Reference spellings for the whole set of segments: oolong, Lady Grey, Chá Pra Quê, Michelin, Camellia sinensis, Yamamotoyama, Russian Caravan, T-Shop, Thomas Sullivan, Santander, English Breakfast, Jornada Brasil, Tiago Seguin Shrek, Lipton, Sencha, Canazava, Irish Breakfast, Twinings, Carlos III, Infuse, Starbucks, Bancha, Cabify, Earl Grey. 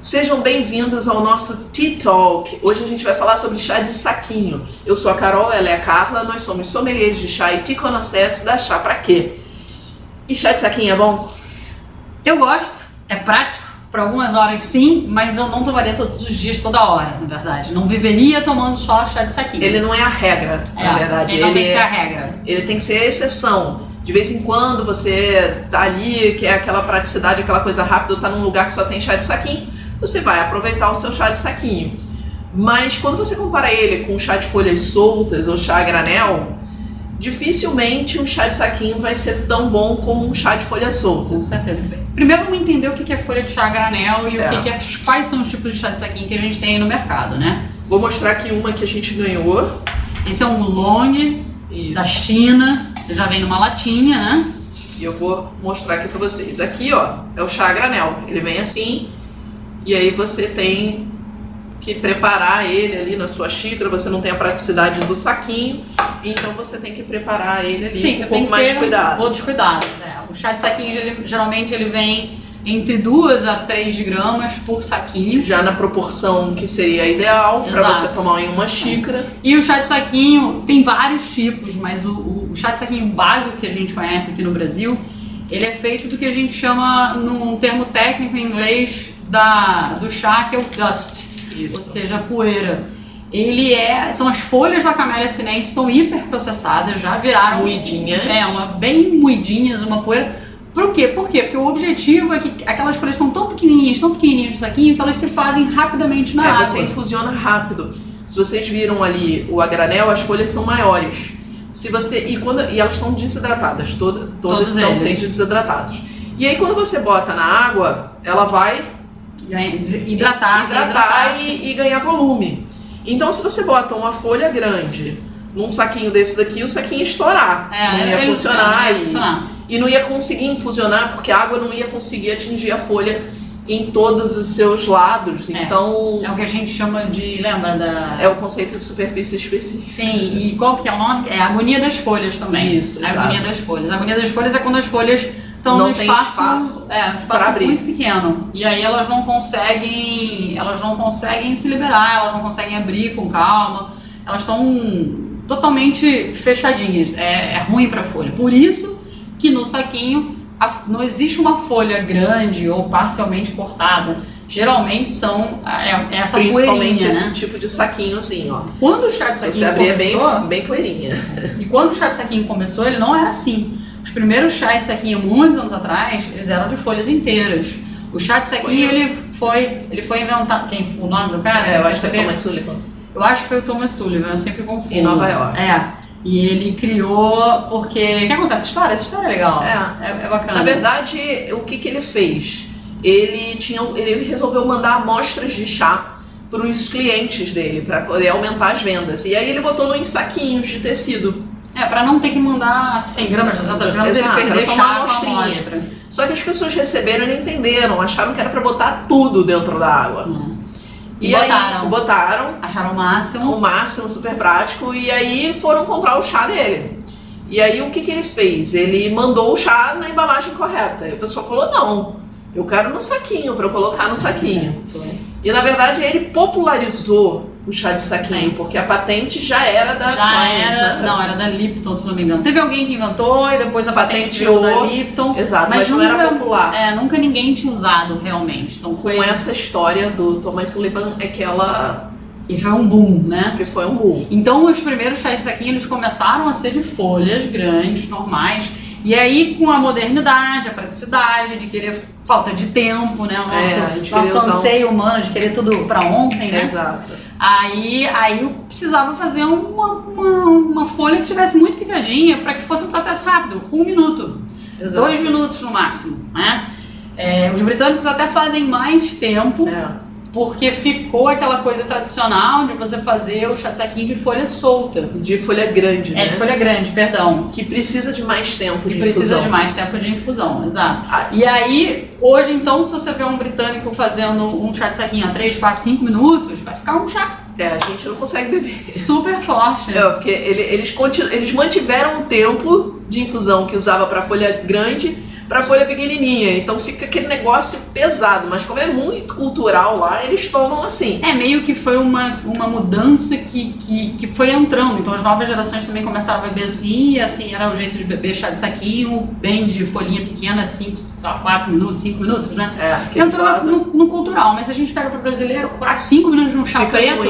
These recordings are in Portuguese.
Sejam bem-vindos ao nosso Tea Talk. Hoje a gente vai falar sobre chá de saquinho. Eu sou a Carol, ela é a Carla, nós somos sommeliers de chá e ticonocessos da Chá Pra Quê. E chá de saquinho é bom? Eu gosto, é prático, por algumas horas sim, mas eu não tomaria todos os dias, toda hora, na verdade. Não viveria tomando só chá de saquinho. Ele não é a regra, na verdade. Ele não tem que ser a regra. Ele tem que ser a exceção. De vez em quando você tá ali, que é aquela praticidade, aquela coisa rápida, tá num lugar que só tem chá de saquinho, você vai aproveitar o seu chá de saquinho. Mas quando você compara ele com chá de folhas soltas ou chá a granel, dificilmente um chá de saquinho vai ser tão bom como um chá de folhas soltas. Com certeza. Primeiro vamos entender o que é folha de chá a granel e quais são os tipos de chá de saquinho que a gente tem aí no mercado, né? Vou mostrar aqui uma que a gente ganhou. Esse é um oolong da China. Já vem numa latinha, né? E eu vou mostrar aqui pra vocês. Aqui, ó, é o chá a granel. Ele vem assim, e aí você tem que preparar ele ali na sua xícara. Você não tem a praticidade do saquinho, então você tem que preparar ele ali. Sim, com um pouco mais de cuidado. Outros cuidados, né? O chá de saquinho, geralmente, ele vem entre 2 a 3 gramas por saquinho. Já na proporção que seria ideal para você tomar em uma xícara. E o chá de saquinho tem vários tipos, mas o chá de saquinho básico que a gente conhece aqui no Brasil, ele é feito do que a gente chama, num termo técnico em inglês, do chá, que é o dust. Isso. Ou seja, a poeira. Ele são as folhas da Camellia sinensis, estão hiperprocessadas, já viraram... moidinhas. Bem moidinhas, uma poeira... Por quê? Porque o objetivo é que aquelas folhas estão tão pequenininhas no saquinho, que elas se fazem rapidamente na água. Você infusiona rápido. Se vocês viram ali o a granel, as folhas são maiores. E elas estão desidratadas, todas estão sempre desidratadas. E aí quando você bota na água, ela vai hidratar e ganhar volume. Então se você bota uma folha grande num saquinho desse daqui, o saquinho ia estourar, não ia funcionar. E não ia conseguir infusionar, porque a água não ia conseguir atingir a folha em todos os seus lados, então... É o que a gente chama de, é o conceito de superfície específica. Sim, e qual que é o nome? É a agonia das folhas também. Isso, exato. Agonia das folhas. A agonia das folhas é quando as folhas estão num espaço para abrir, muito pequeno. E aí elas não conseguem se liberar, elas não conseguem abrir com calma, elas estão totalmente fechadinhas, é ruim para a folha. Por isso que no saquinho não existe uma folha grande ou parcialmente cortada. Geralmente são essa poeirinha, principalmente esse tipo de saquinho assim, ó. Quando o chá de saquinho começou... é bem poeirinha. E quando o chá de saquinho começou, ele não era assim. Os primeiros chás de saquinho, muitos anos atrás, eles eram de folhas inteiras. O chá de saquinho, ele foi inventado... Quem foi o nome do cara? Eu acho que foi o Thomas Sullivan. Eu acho que foi o Thomas Sullivan, eu sempre confundo. Em Nova York. E ele criou porque... Quer contar essa história? Essa história é legal. É bacana. Na verdade, o que ele fez? Ele resolveu mandar amostras de chá para os clientes dele, para poder aumentar as vendas. E aí ele botou em saquinhos de tecido. Para não ter que mandar 100 gramas, 200 gramas, ele perdeu uma amostrinha. Só que as pessoas receberam e não entenderam. Acharam que era para botar tudo dentro da água. E botaram, acharam o máximo, super prático, e aí foram comprar o chá dele. E aí o que ele fez? Ele mandou o chá na embalagem correta. E o pessoal falou, não, eu quero no saquinho, para eu colocar no saquinho. E na verdade ele popularizou o chá de saquinho, porque a patente já era da era da Lipton, se não me engano. Teve alguém que inventou e depois a patente veio da Lipton. Exato, mas não era popular. Nunca ninguém tinha usado realmente. Então foi... Com essa história do Thomas Sullivan é que ela... E foi um boom, né? Que foi um boom. Então os primeiros chás de saquinho, eles começaram a ser de folhas grandes, normais. E aí, com a modernidade, a praticidade, de querer falta de tempo, né? O nosso anseio humano de querer tudo pra ontem, né? Exato. Aí eu precisava fazer uma folha que tivesse muito picadinha para que fosse um processo rápido, 1 minuto, exato, 2 minutos no máximo, né? Os britânicos até fazem mais tempo, porque ficou aquela coisa tradicional de você fazer o chá de saquinho de folha solta. De folha grande, né? De folha grande, perdão. Que precisa de mais tempo de infusão. Exato. E aí, hoje então, se você vê um britânico fazendo um chá de saquinho a 3, 4, 5 minutos, vai ficar um chá. A gente não consegue beber. Super forte. Porque eles mantiveram o tempo de infusão que usava para folha grande para folha pequenininha, então fica aquele negócio pesado, mas como é muito cultural lá, eles tomam assim. É, meio que foi uma mudança que foi entrando, então as novas gerações também começaram a beber assim, e assim, era o jeito de beber chá de saquinho, bem de folhinha pequena, 4 minutos, 5 minutos, né? É, entrou no cultural, mas se a gente pega para o brasileiro, 5 minutos de um chá preto,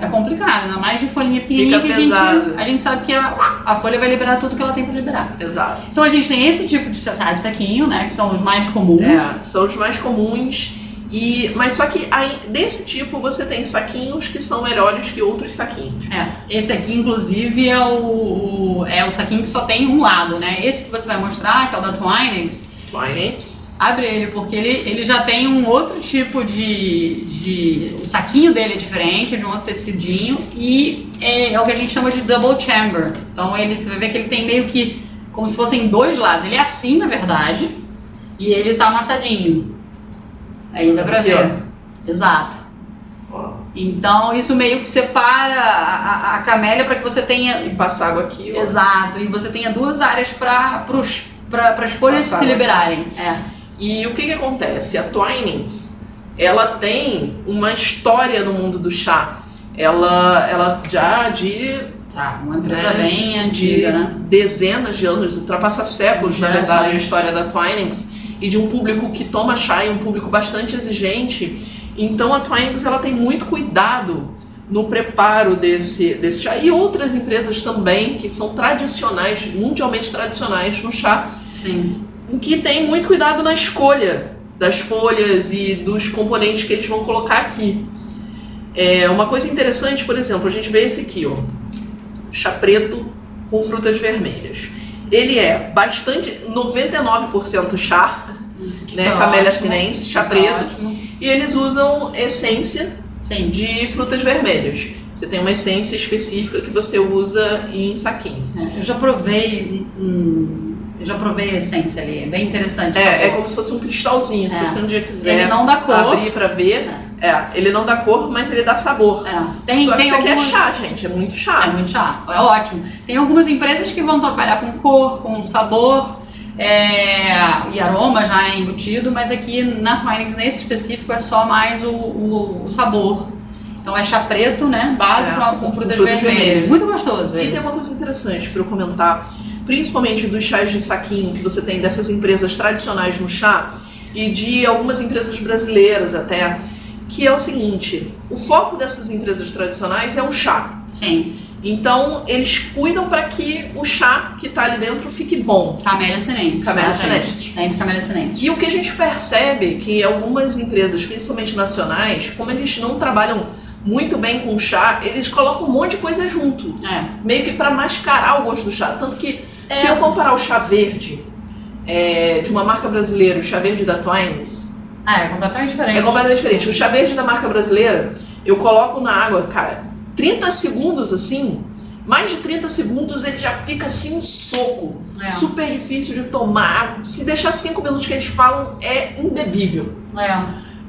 é complicado, ainda mais de folhinha pequenininha, que a gente sabe que a folha vai liberar tudo que ela tem para liberar. Exato. Então a gente tem esse tipo de chá de saquinho, né, que são os mais comuns. É, são os mais comuns, mas só que aí, desse tipo você tem saquinhos que são melhores que outros saquinhos. É, esse aqui inclusive é o saquinho que só tem um lado, né, esse que você vai mostrar, que é o da Twinings. Abre ele, porque ele já tem um outro tipo de... O saquinho dele é diferente, é de um outro tecidinho, e é o que a gente chama de double chamber. Então você vai ver que ele tem meio que como se fossem dois lados. Ele é assim, na verdade, e ele tá amassadinho. Aí dá pra ver. Exato. Então isso meio que separa a camélia para que você tenha... E passar água aqui. Ó. Exato. E você tenha duas áreas para as folhas se liberarem. É. E o que acontece? A Twinings, ela tem uma história no mundo do chá. Ela já uma empresa, né, bem antiga, né? Dezenas de anos, ultrapassa séculos, na verdade, a história da Twinings. E de um público que toma chá, e um público bastante exigente. Então a Twinings, ela tem muito cuidado no preparo desse chá. E outras empresas também, que são tradicionais, mundialmente tradicionais no chá. Sim. Que tem muito cuidado na escolha das folhas e dos componentes que eles vão colocar aqui. É uma coisa interessante, por exemplo, a gente vê esse aqui, ó, chá preto com frutas vermelhas. Ele é bastante 99% chá, que, né, Camellia sinensis, chá preto, e eles usam essência, sim, de frutas vermelhas. Você tem uma essência específica que você usa em saquinho. Eu já provei a essência ali, é bem interessante. É como se fosse um cristalzinho, se você um dia quiser, ele não dá cor. Abrir pra ver. Ele não dá cor, mas ele dá sabor. Só que isso aqui é chá, gente, é muito chá. É muito chá, é ótimo. Tem algumas empresas que vão trabalhar com cor, com sabor, e aroma já é embutido, mas aqui na Twinings, nesse específico, é só mais o sabor. Então é chá preto, né, básico, com frutas vermelhas. Muito gostoso. E tem uma coisa interessante pra eu comentar, principalmente dos chás de saquinho que você tem dessas empresas tradicionais no chá e de algumas empresas brasileiras até, que é o seguinte, o foco dessas empresas tradicionais é o chá. Sim. Então eles cuidam para que o chá que tá ali dentro fique bom. Camellia sinensis. Camellia sinensis. Sempre Camellia sinensis. E o que a gente percebe que algumas empresas, principalmente nacionais, como eles não trabalham muito bem com chá, eles colocam um monte de coisa junto. Meio que para mascarar o gosto do chá. Tanto que se eu comparar o chá verde de uma marca brasileira, o chá verde da Twinings... é completamente diferente. É completamente diferente. O chá verde da marca brasileira, eu coloco na água, cara, 30 segundos assim, mais de 30 segundos ele já fica assim um soco. Super difícil de tomar. Se deixar 5 minutos que eles falam, é imbebível.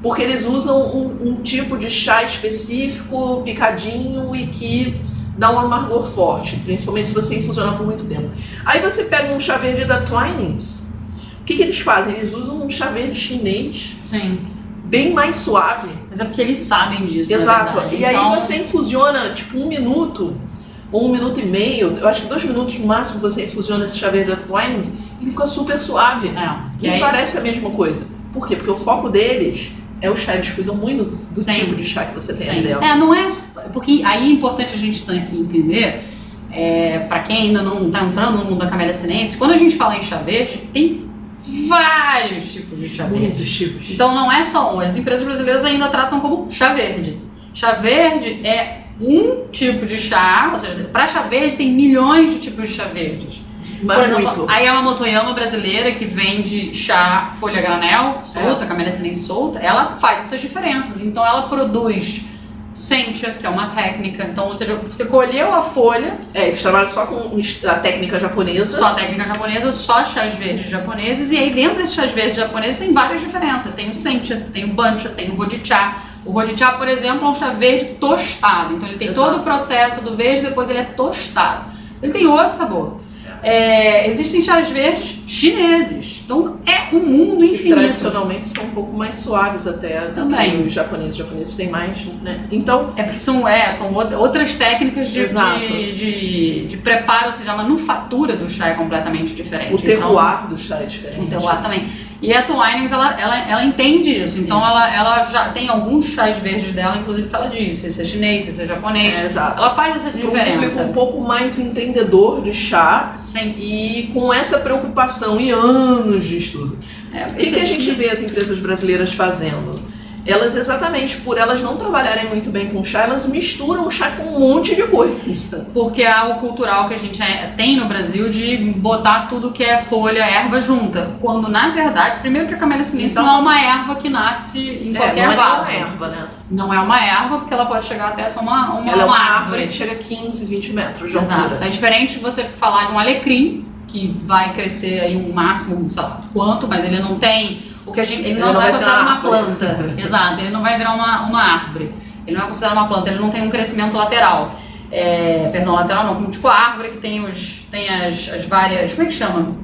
Porque eles usam um tipo de chá específico, picadinho, e que dá um amargor forte, principalmente se você infusionar por muito tempo. Aí você pega um chá verde da Twinings, o que eles fazem? Eles usam um chá verde chinês, sim, bem mais suave. Mas é porque eles sabem disso. Exato. E então... aí você infusiona tipo 1 minuto, ou 1 minuto e meio, eu acho que 2 minutos no máximo você infusiona esse chá verde da Twinings, e ele fica super suave. E parece a mesma coisa. Por quê? Porque o foco deles... é o chá, eles cuidam muito do tipo de chá que você tem ali dentro. Não é... porque aí é importante a gente entender, pra quem ainda não tá entrando no mundo da Camellia sinensis, quando a gente fala em chá verde, tem vários tipos de chá verde. Muitos tipos. Então não é só um. As empresas brasileiras ainda tratam como chá verde. Chá verde é um tipo de chá, ou seja, pra chá verde tem milhões de tipos de chá verdes. Mas por exemplo, a Yamamotoyama brasileira, que vende chá folha granel solta, Camellia sinensis solta, ela faz essas diferenças. Então ela produz Sencha, que é uma técnica. Então, ou seja, você colheu a folha... eles trabalham só com a técnica japonesa. Só a técnica japonesa, só chás verdes japoneses. E aí dentro desses chás verdes japoneses tem várias diferenças. Tem o Sencha, tem o Bancha, tem o Rodichá. O Rodichá, por exemplo, é um chá verde tostado. Então ele tem todo o processo do verde, depois ele é tostado. Ele tem outro sabor. Existem chás verdes chineses. Então é um mundo infinito. Que tradicionalmente são um pouco mais suaves até também. Os japoneses têm mais, né? Então são outras técnicas de preparo, ou seja, a manufatura do chá é completamente diferente. O terroir do chá é diferente. O terroir também. E a Twinings, ela entende isso. Então ela já tem alguns chás verdes dela, inclusive, que ela diz, se é chinês, se é japonês. Exato. Ela faz essa diferença. Um público um pouco mais entendedor de chá. Sim. E com essa preocupação e anos de estudo. O que a gente vê as empresas brasileiras fazendo? Elas, exatamente, por elas não trabalharem muito bem com chá, elas misturam o chá com um monte de coisa. Porque é o cultural que a gente tem no Brasil de botar tudo que é folha, erva junta. Quando, na verdade, primeiro que a Camellia sinensis não é uma erva que nasce em qualquer vaso. Não é uma erva, né? Não é uma erva, porque ela pode chegar até só uma ela é uma árvore que chega a 15, 20 metros de altura. Exato. É diferente de você falar de um alecrim, que vai crescer aí um máximo, não sei lá quanto, mas ele não tem... Ele não vai considerar uma planta. Exato, ele não vai virar uma árvore. Ele não é considerado uma planta, ele não tem um crescimento lateral. Lateral não, como tipo a árvore que tem as várias... Como é que chama?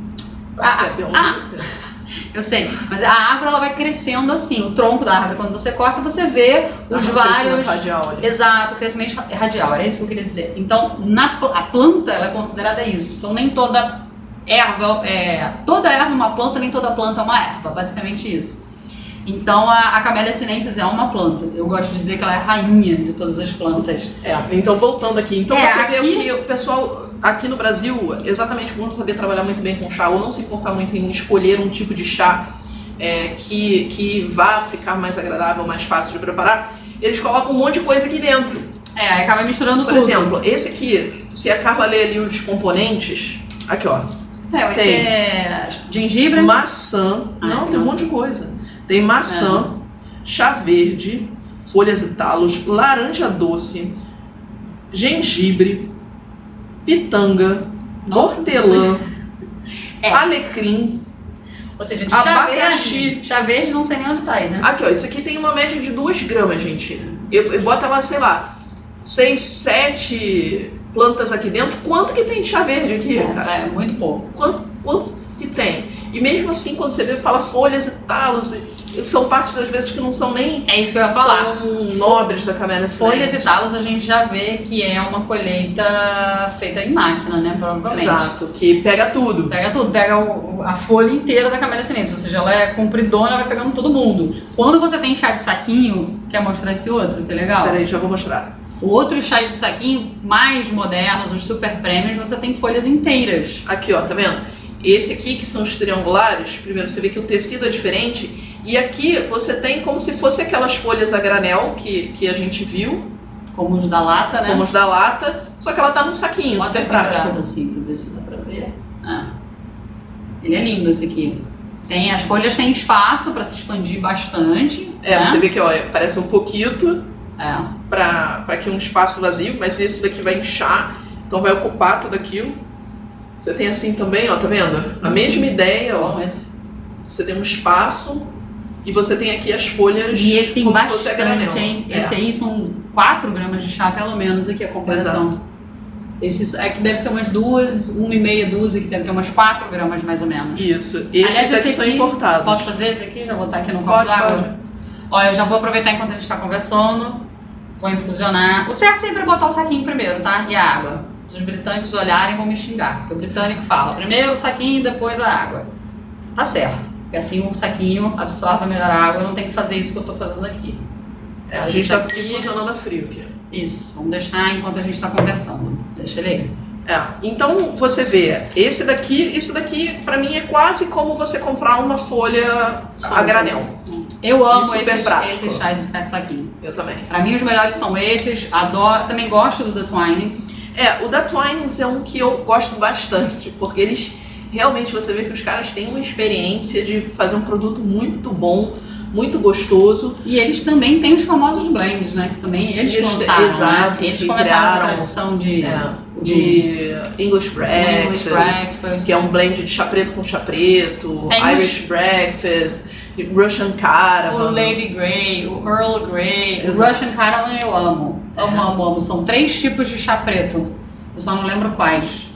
Eu sei, mas a árvore ela vai crescendo assim, o tronco da árvore. Quando você corta, você vê os vários... Exato, o crescimento radial, era isso que eu queria dizer. Então, a planta ela é considerada isso. Então, nem toda... toda erva é uma planta, nem toda planta é uma erva, basicamente isso. Então a Camellia sinensis é uma planta. Eu gosto de dizer que ela é a rainha de todas as plantas. Então voltando aqui, você vê que o pessoal aqui no Brasil, exatamente por não saber trabalhar muito bem com chá ou não se importar muito em escolher um tipo de chá que vá ficar mais agradável, mais fácil de preparar, eles colocam um monte de coisa aqui dentro. Acaba misturando tudo. Por exemplo, esse aqui, se a Carla ler ali os componentes, aqui ó. Tem gengibre, maçã, tem um monte de coisa. Tem maçã, chá verde, folhas e talos, laranja doce, gengibre, pitanga, hortelã, alecrim, ou seja, abacaxi. Chá verde não sei nem onde tá aí, né? Aqui ó, isso aqui tem uma média de 2 gramas, gente. Eu boto lá, sei lá, 6, 7... plantas aqui dentro, quanto que tem de chá verde aqui, cara? É muito pouco. Quanto que tem? E mesmo assim, quando você vê, fala folhas e talos, são partes às vezes que não são nem... É isso que eu ia falar. Nobres da Camellia sinensis. Folhas e talos a gente já vê que é uma colheita feita em máquina, né, provavelmente. Exato, que pega tudo. Pega a folha inteira da Camellia sinensis, ou seja, ela é compridona, vai pegando todo mundo. Quando você tem chá de saquinho, quer mostrar esse outro, que é legal? Peraí, já vou mostrar. Outros chás de saquinho mais modernos, os super prêmios, você tem folhas inteiras. Aqui ó, tá vendo? Esse aqui que são os triangulares, primeiro você vê que o tecido é diferente. E aqui você tem como se fosse aquelas folhas a granel que a gente viu. Como os da lata, né? Como os da lata, só que ela tá num saquinho, super prático. Assim, pra ver se dá pra ver. Ele é lindo esse aqui. As folhas têm espaço pra se expandir bastante. Você vê que ó, parece um pouquito. Pra que um espaço vazio, mas isso daqui vai inchar, então vai ocupar tudo aquilo. Você tem assim também, ó, tá vendo? A mesma ideia, ó. Você tem um espaço e você tem aqui as folhas como se fosse a granel. Esse aí são 4 gramas de chá, pelo menos, aqui a comparação. Exato. Esse aqui deve ter umas 2, 1,5, 2, aqui deve ter umas 4 gramas mais ou menos. Isso. Esses aqui são importados. Posso fazer esse aqui? Já botar aqui no copo d'água? Olha, eu já vou aproveitar enquanto a gente está conversando. Vou infusionar. O certo sempre é botar o saquinho primeiro, tá? E a água. Se os britânicos olharem, vão me xingar. Porque o britânico fala, primeiro o saquinho, depois a água. Tá certo. Porque assim o saquinho absorve melhor a água. Eu não tenho que fazer isso que eu tô fazendo aqui. A gente tá infusionando a frio aqui. Isso. Vamos deixar enquanto a gente tá conversando. Deixa ele aí. Então você vê, isso daqui pra mim é quase como você comprar uma folha a granel. Eu amo esses chás de saquinho. Eu também. Pra mim os melhores são esses, adoro, também gosto do da Twinings. O da Twinings é um que eu gosto bastante, porque eles, realmente você vê que os caras têm uma experiência de fazer um produto muito bom, muito gostoso. E eles também têm os famosos blends, né? Que também eles lançaram, exato, né? Eles começaram essa tradição de English Breakfast, que é um blend de chá preto com chá preto, Irish Breakfast, Russian Caravan. O Lady Grey, o Earl Grey. Exato. O Russian Caravan eu amo. Amo, amo, amo. São 3 tipos de chá preto. Eu só não lembro quais.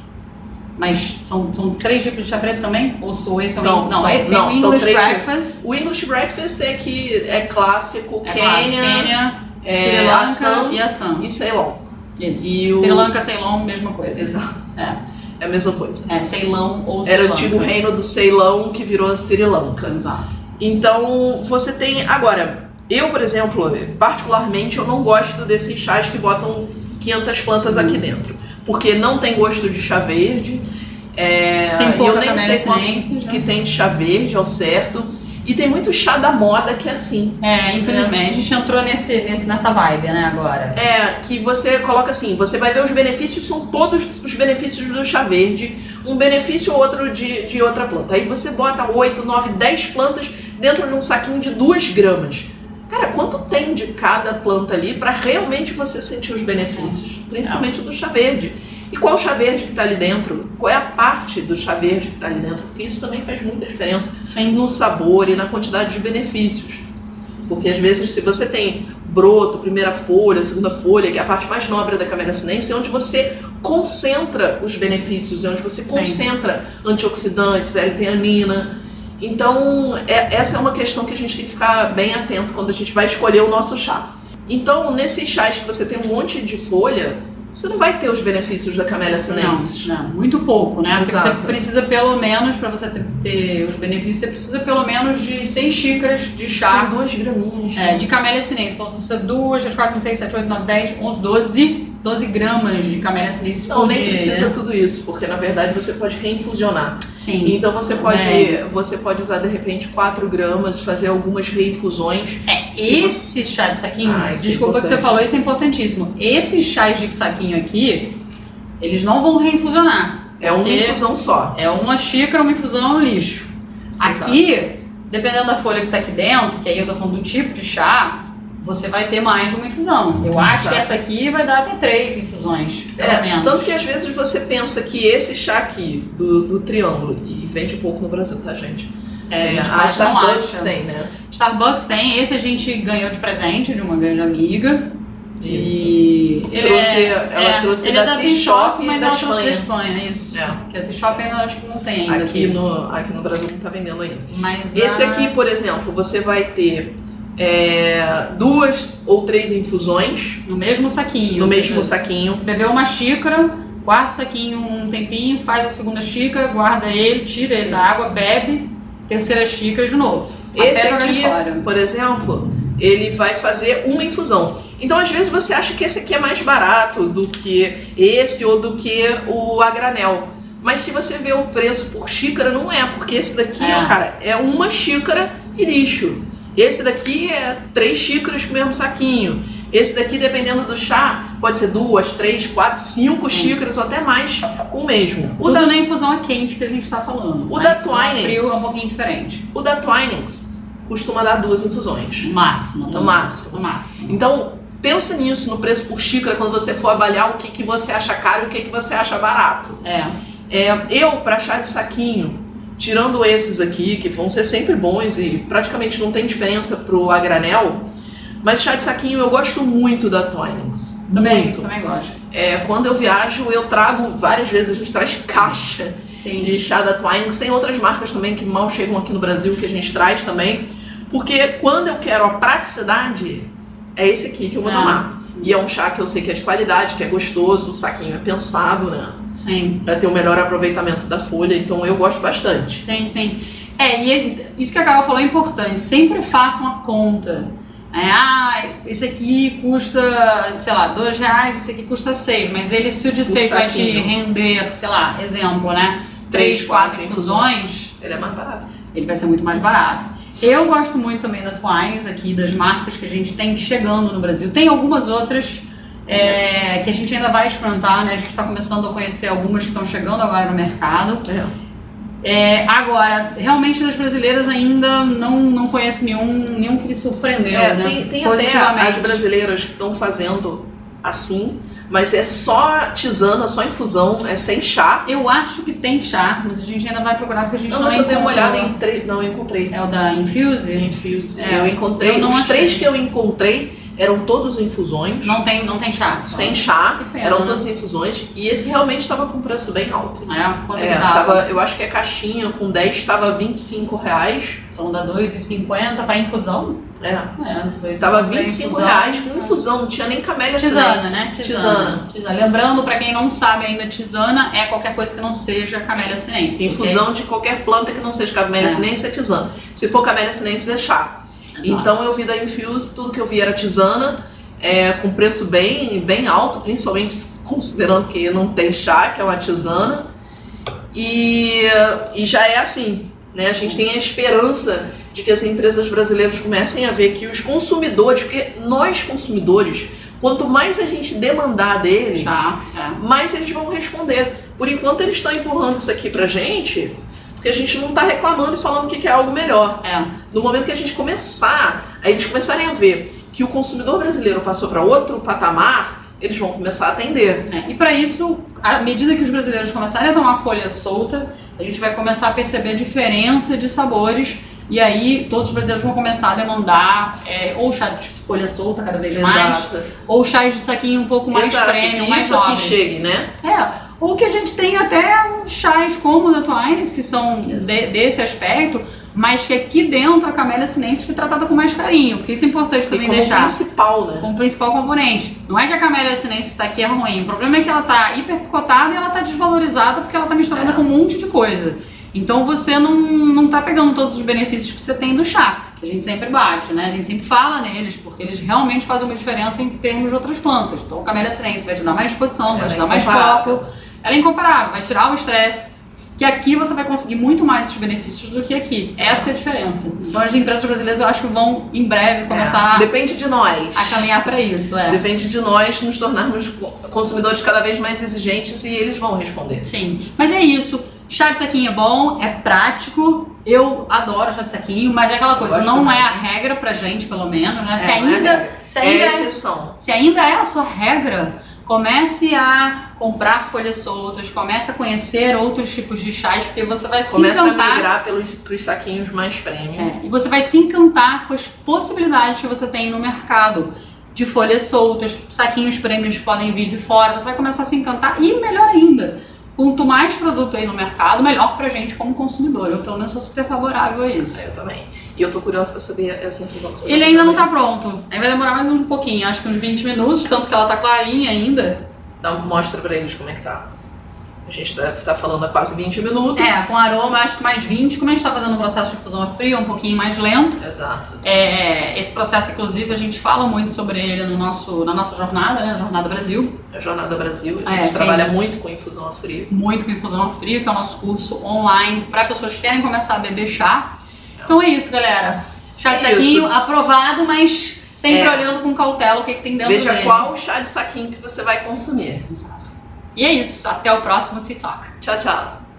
Mas são três tipos de chá preto também? Ou só esse é o English Breakfast? O English Breakfast é que é clássico, Quênia, Sri Lanka e Assam. E Ceilão. Isso. E Sri Lanka, Ceilão, mesma coisa. Exato. É a mesma coisa. É Ceilão ou Sri Lanka. Era o antigo reino do Ceilão que virou a Sri Lanka. Exato. Então, você tem... Agora, eu, por exemplo, particularmente, eu não gosto desses chás que botam 500 plantas aqui dentro. Porque não tem gosto de chá verde. Tem pouca, eu nem sei quanto que tem de chá verde, ao certo. E tem muito chá da moda que é assim. Infelizmente. A gente entrou nessa vibe, né, agora. Que você coloca assim, você vai ver os benefícios, são todos os benefícios do chá verde. Um benefício ou outro de outra planta. Aí você bota 8, 9, 10 plantas dentro de um saquinho de 2 gramas. Cara, quanto tem de cada planta ali para realmente você sentir os benefícios? Principalmente o do chá verde. E qual chá verde que está ali dentro? Qual é a parte do chá verde que está ali dentro? Porque isso também faz muita diferença no sabor e na quantidade de benefícios. Porque às vezes se você tem broto, primeira folha, segunda folha, que é a parte mais nobre da Camellia sinensis, é onde você concentra os benefícios, é onde você concentra antioxidantes, L-teanina. Então, essa é uma questão que a gente tem que ficar bem atento quando a gente vai escolher o nosso chá. Então, nesses chás que você tem um monte de folha, você não vai ter os benefícios da Camellia sinensis. Não, muito pouco, né? Exato. Porque você precisa pelo menos, para você ter os benefícios, você precisa pelo menos de 6 xícaras de chá. Com 2 graminhas. De Camellia sinensis. Então, você precisa 2, 3, 4, 5, 6, 7, 8, 9, 10, 11, 12 gramas de Camellia sinensis por dia. Não, nem precisa tudo isso, porque na verdade você pode reinfusionar. Sim. Então você pode usar de repente 4 gramas, fazer algumas reinfusões. Esse chá de saquinho, desculpa que você falou, isso é importantíssimo. Esses chás de saquinho aqui, eles não vão reinfusionar. É uma infusão só. É uma xícara, uma infusão, um lixo. Exato. Aqui, dependendo da folha que tá aqui dentro, que aí eu tô falando do tipo de chá, você vai ter mais de uma infusão. Eu acho que essa aqui vai dar até 3 infusões, pelo menos. Tanto que às vezes você pensa que esse chá aqui, do triângulo, e vende pouco no Brasil, tá, gente? A Starbucks tem, né? Starbucks tem, esse a gente ganhou de presente de uma grande amiga. Isso. E ela trouxe da T-Shop, mas ela trouxe da Espanha, isso. Porque a T-Shop ainda acho que não tem ainda. Aqui no Brasil não tá vendendo ainda. Mas esse aqui, por exemplo, você vai ter... 2 ou 3 infusões no mesmo saquinho. Você bebeu uma xícara, guarda o saquinho um tempinho, faz a segunda xícara, guarda ele, tira ele da água, bebe, terceira xícara de novo. Esse aqui, por exemplo, ele vai fazer uma infusão. Então às vezes você acha que esse aqui é mais barato do que esse ou do que o a granel. Mas se você vê o preço por xícara, não é, porque esse daqui, cara, é uma xícara e lixo. Esse daqui é 3 xícaras com o mesmo saquinho. Esse daqui, dependendo do chá, pode ser 2, 3, 4, 5 xícaras ou até mais com o mesmo. O da infusão é quente que a gente está falando. O da Twinings. Frio é um pouquinho diferente. O da Twinings costuma dar 2 infusões. No máximo. Então, pensa nisso no preço por xícara quando você for avaliar o que você acha caro e o que você acha barato. Eu, para chá de saquinho... Tirando esses aqui, que vão ser sempre bons e praticamente não tem diferença pro a granel, mas chá de saquinho eu gosto muito da Twinings. Também gosto. Quando eu viajo, eu trago várias vezes, a gente traz caixa de chá da Twinings. Tem outras marcas também que mal chegam aqui no Brasil, que a gente traz também. Porque quando eu quero a praticidade, é esse aqui que eu vou tomar. E é um chá que eu sei que é de qualidade, que é gostoso, o saquinho é pensado, né? Sim. Pra ter o melhor aproveitamento da folha, então eu gosto bastante. Sim. E isso que a Carol falou é importante, sempre façam a conta. Esse aqui custa, sei lá, R$2, esse aqui custa 6, mas ele, se o de 6 vai te render, sei lá, exemplo, né? 3, 4 infusões. Ele é mais barato. Ele vai ser muito mais barato. Eu gosto muito também da Twinings aqui, das marcas que a gente tem chegando no Brasil. Tem algumas outras que a gente ainda vai experimentar, né? A gente está começando a conhecer algumas que estão chegando agora no mercado. Agora, realmente das brasileiras ainda não conheço nenhum que me surpreendeu, né? Tem até as brasileiras que estão fazendo assim, mas é só tisana, só infusão, é sem chá. Eu acho que tem chá, mas a gente ainda vai procurar porque a gente não encontrou. Eu dei uma olhada, não encontrei. É o da Infuse? Eu encontrei. Os 3 que eu encontrei, Eram todos infusões. Não tem chá. Sem chá. Eram todas infusões. E esse realmente estava com preço bem alto. É, quanto que dava? Eu acho que a caixinha com 10 estava R$25. Então dá R$2,50 para infusão? É. Estava R$25 com infusão. Não tinha nem camélia sinensis, né? Tisana. Lembrando, para quem não sabe ainda, tisana é qualquer coisa que não seja camélia sinensis. Infusão de qualquer planta que não seja camélia sinensis é tisana. Se for camélia sinensis é chá. Então eu vi da Infuse, tudo que eu vi era tisana, com preço bem alto, principalmente considerando que não tem chá, que é uma tisana. E já é assim, né? A gente tem a esperança de que as empresas brasileiras comecem a ver que os consumidores, porque nós consumidores, quanto mais a gente demandar deles, mais eles vão responder. Por enquanto eles estão empurrando isso aqui pra gente, porque a gente não está reclamando e falando que é algo melhor. No momento que eles começarem a ver que o consumidor brasileiro passou para outro patamar, eles vão começar a atender. E para isso, à medida que os brasileiros começarem a tomar folha solta, a gente vai começar a perceber a diferença de sabores. E aí todos os brasileiros vão começar a demandar ou chá de folha solta cada vez mais, ou chás de saquinho um pouco mais premium, mais isso aqui chegue, né? Ou que a gente tem até chás como da Twinings, que são desse aspecto, mas que aqui dentro a camélia sinensis foi tratada com mais carinho, porque isso é importante também como deixar. Como principal componente. Não é que a camélia sinensis está aqui é ruim, o problema é que ela está hiperpicotada e ela está desvalorizada porque ela está misturada com um monte de coisa. Então você não está pegando todos os benefícios que você tem do chá, que a gente sempre bate, né? A gente sempre fala neles, porque eles realmente fazem uma diferença em termos de outras plantas. Então a camélia sinensis vai te dar mais disposição, vai te dar mais foco. Ela é incomparável, vai tirar o estresse, que aqui você vai conseguir muito mais esses benefícios do que aqui. Essa é a diferença. Então as empresas brasileiras eu acho que vão em breve começar depende de nós. A caminhar para isso. Depende de nós nos tornarmos consumidores cada vez mais exigentes e eles vão responder. Sim, mas é isso. Chá de saquinho é bom, é prático. Eu adoro chá de saquinho, mas é aquela coisa, não é a regra pra gente, pelo menos, né? Se ainda é exceção. Se ainda é a sua regra, comece a comprar folhas soltas, comece a conhecer outros tipos de chás, porque você vai se encantar. Começa a migrar pros saquinhos mais premium. E você vai se encantar com as possibilidades que você tem no mercado de folhas soltas, saquinhos premiums que podem vir de fora, você vai começar a se encantar e melhor ainda. Quanto mais produto aí no mercado, melhor pra gente como consumidor. Eu, pelo menos, sou super favorável a isso. Eu também. E eu tô curiosa pra saber essa infusão que você Ele ainda saber. Não tá pronto. Aí vai demorar mais um pouquinho, acho que uns 20 minutos, tanto que ela tá clarinha ainda. Então, mostra pra eles como é que tá. A gente deve estar falando há quase 20 minutos. Com aroma, acho que mais 20. Como a gente tá fazendo um processo de infusão a frio, um pouquinho mais lento. Exato. Esse processo, inclusive, a gente fala muito sobre ele na nossa jornada, né? Jornada Brasil. A Jornada Brasil. A gente trabalha muito com infusão a frio. Muito com infusão a frio, que é o nosso curso online para pessoas que querem começar a beber chá. Então é isso, galera. Chá de saquinho, aprovado, mas sempre olhando com cautela o que tem dentro dele. Veja qual chá de saquinho que você vai consumir. Exato. E é isso. Até o próximo TikTok. Tchau, tchau.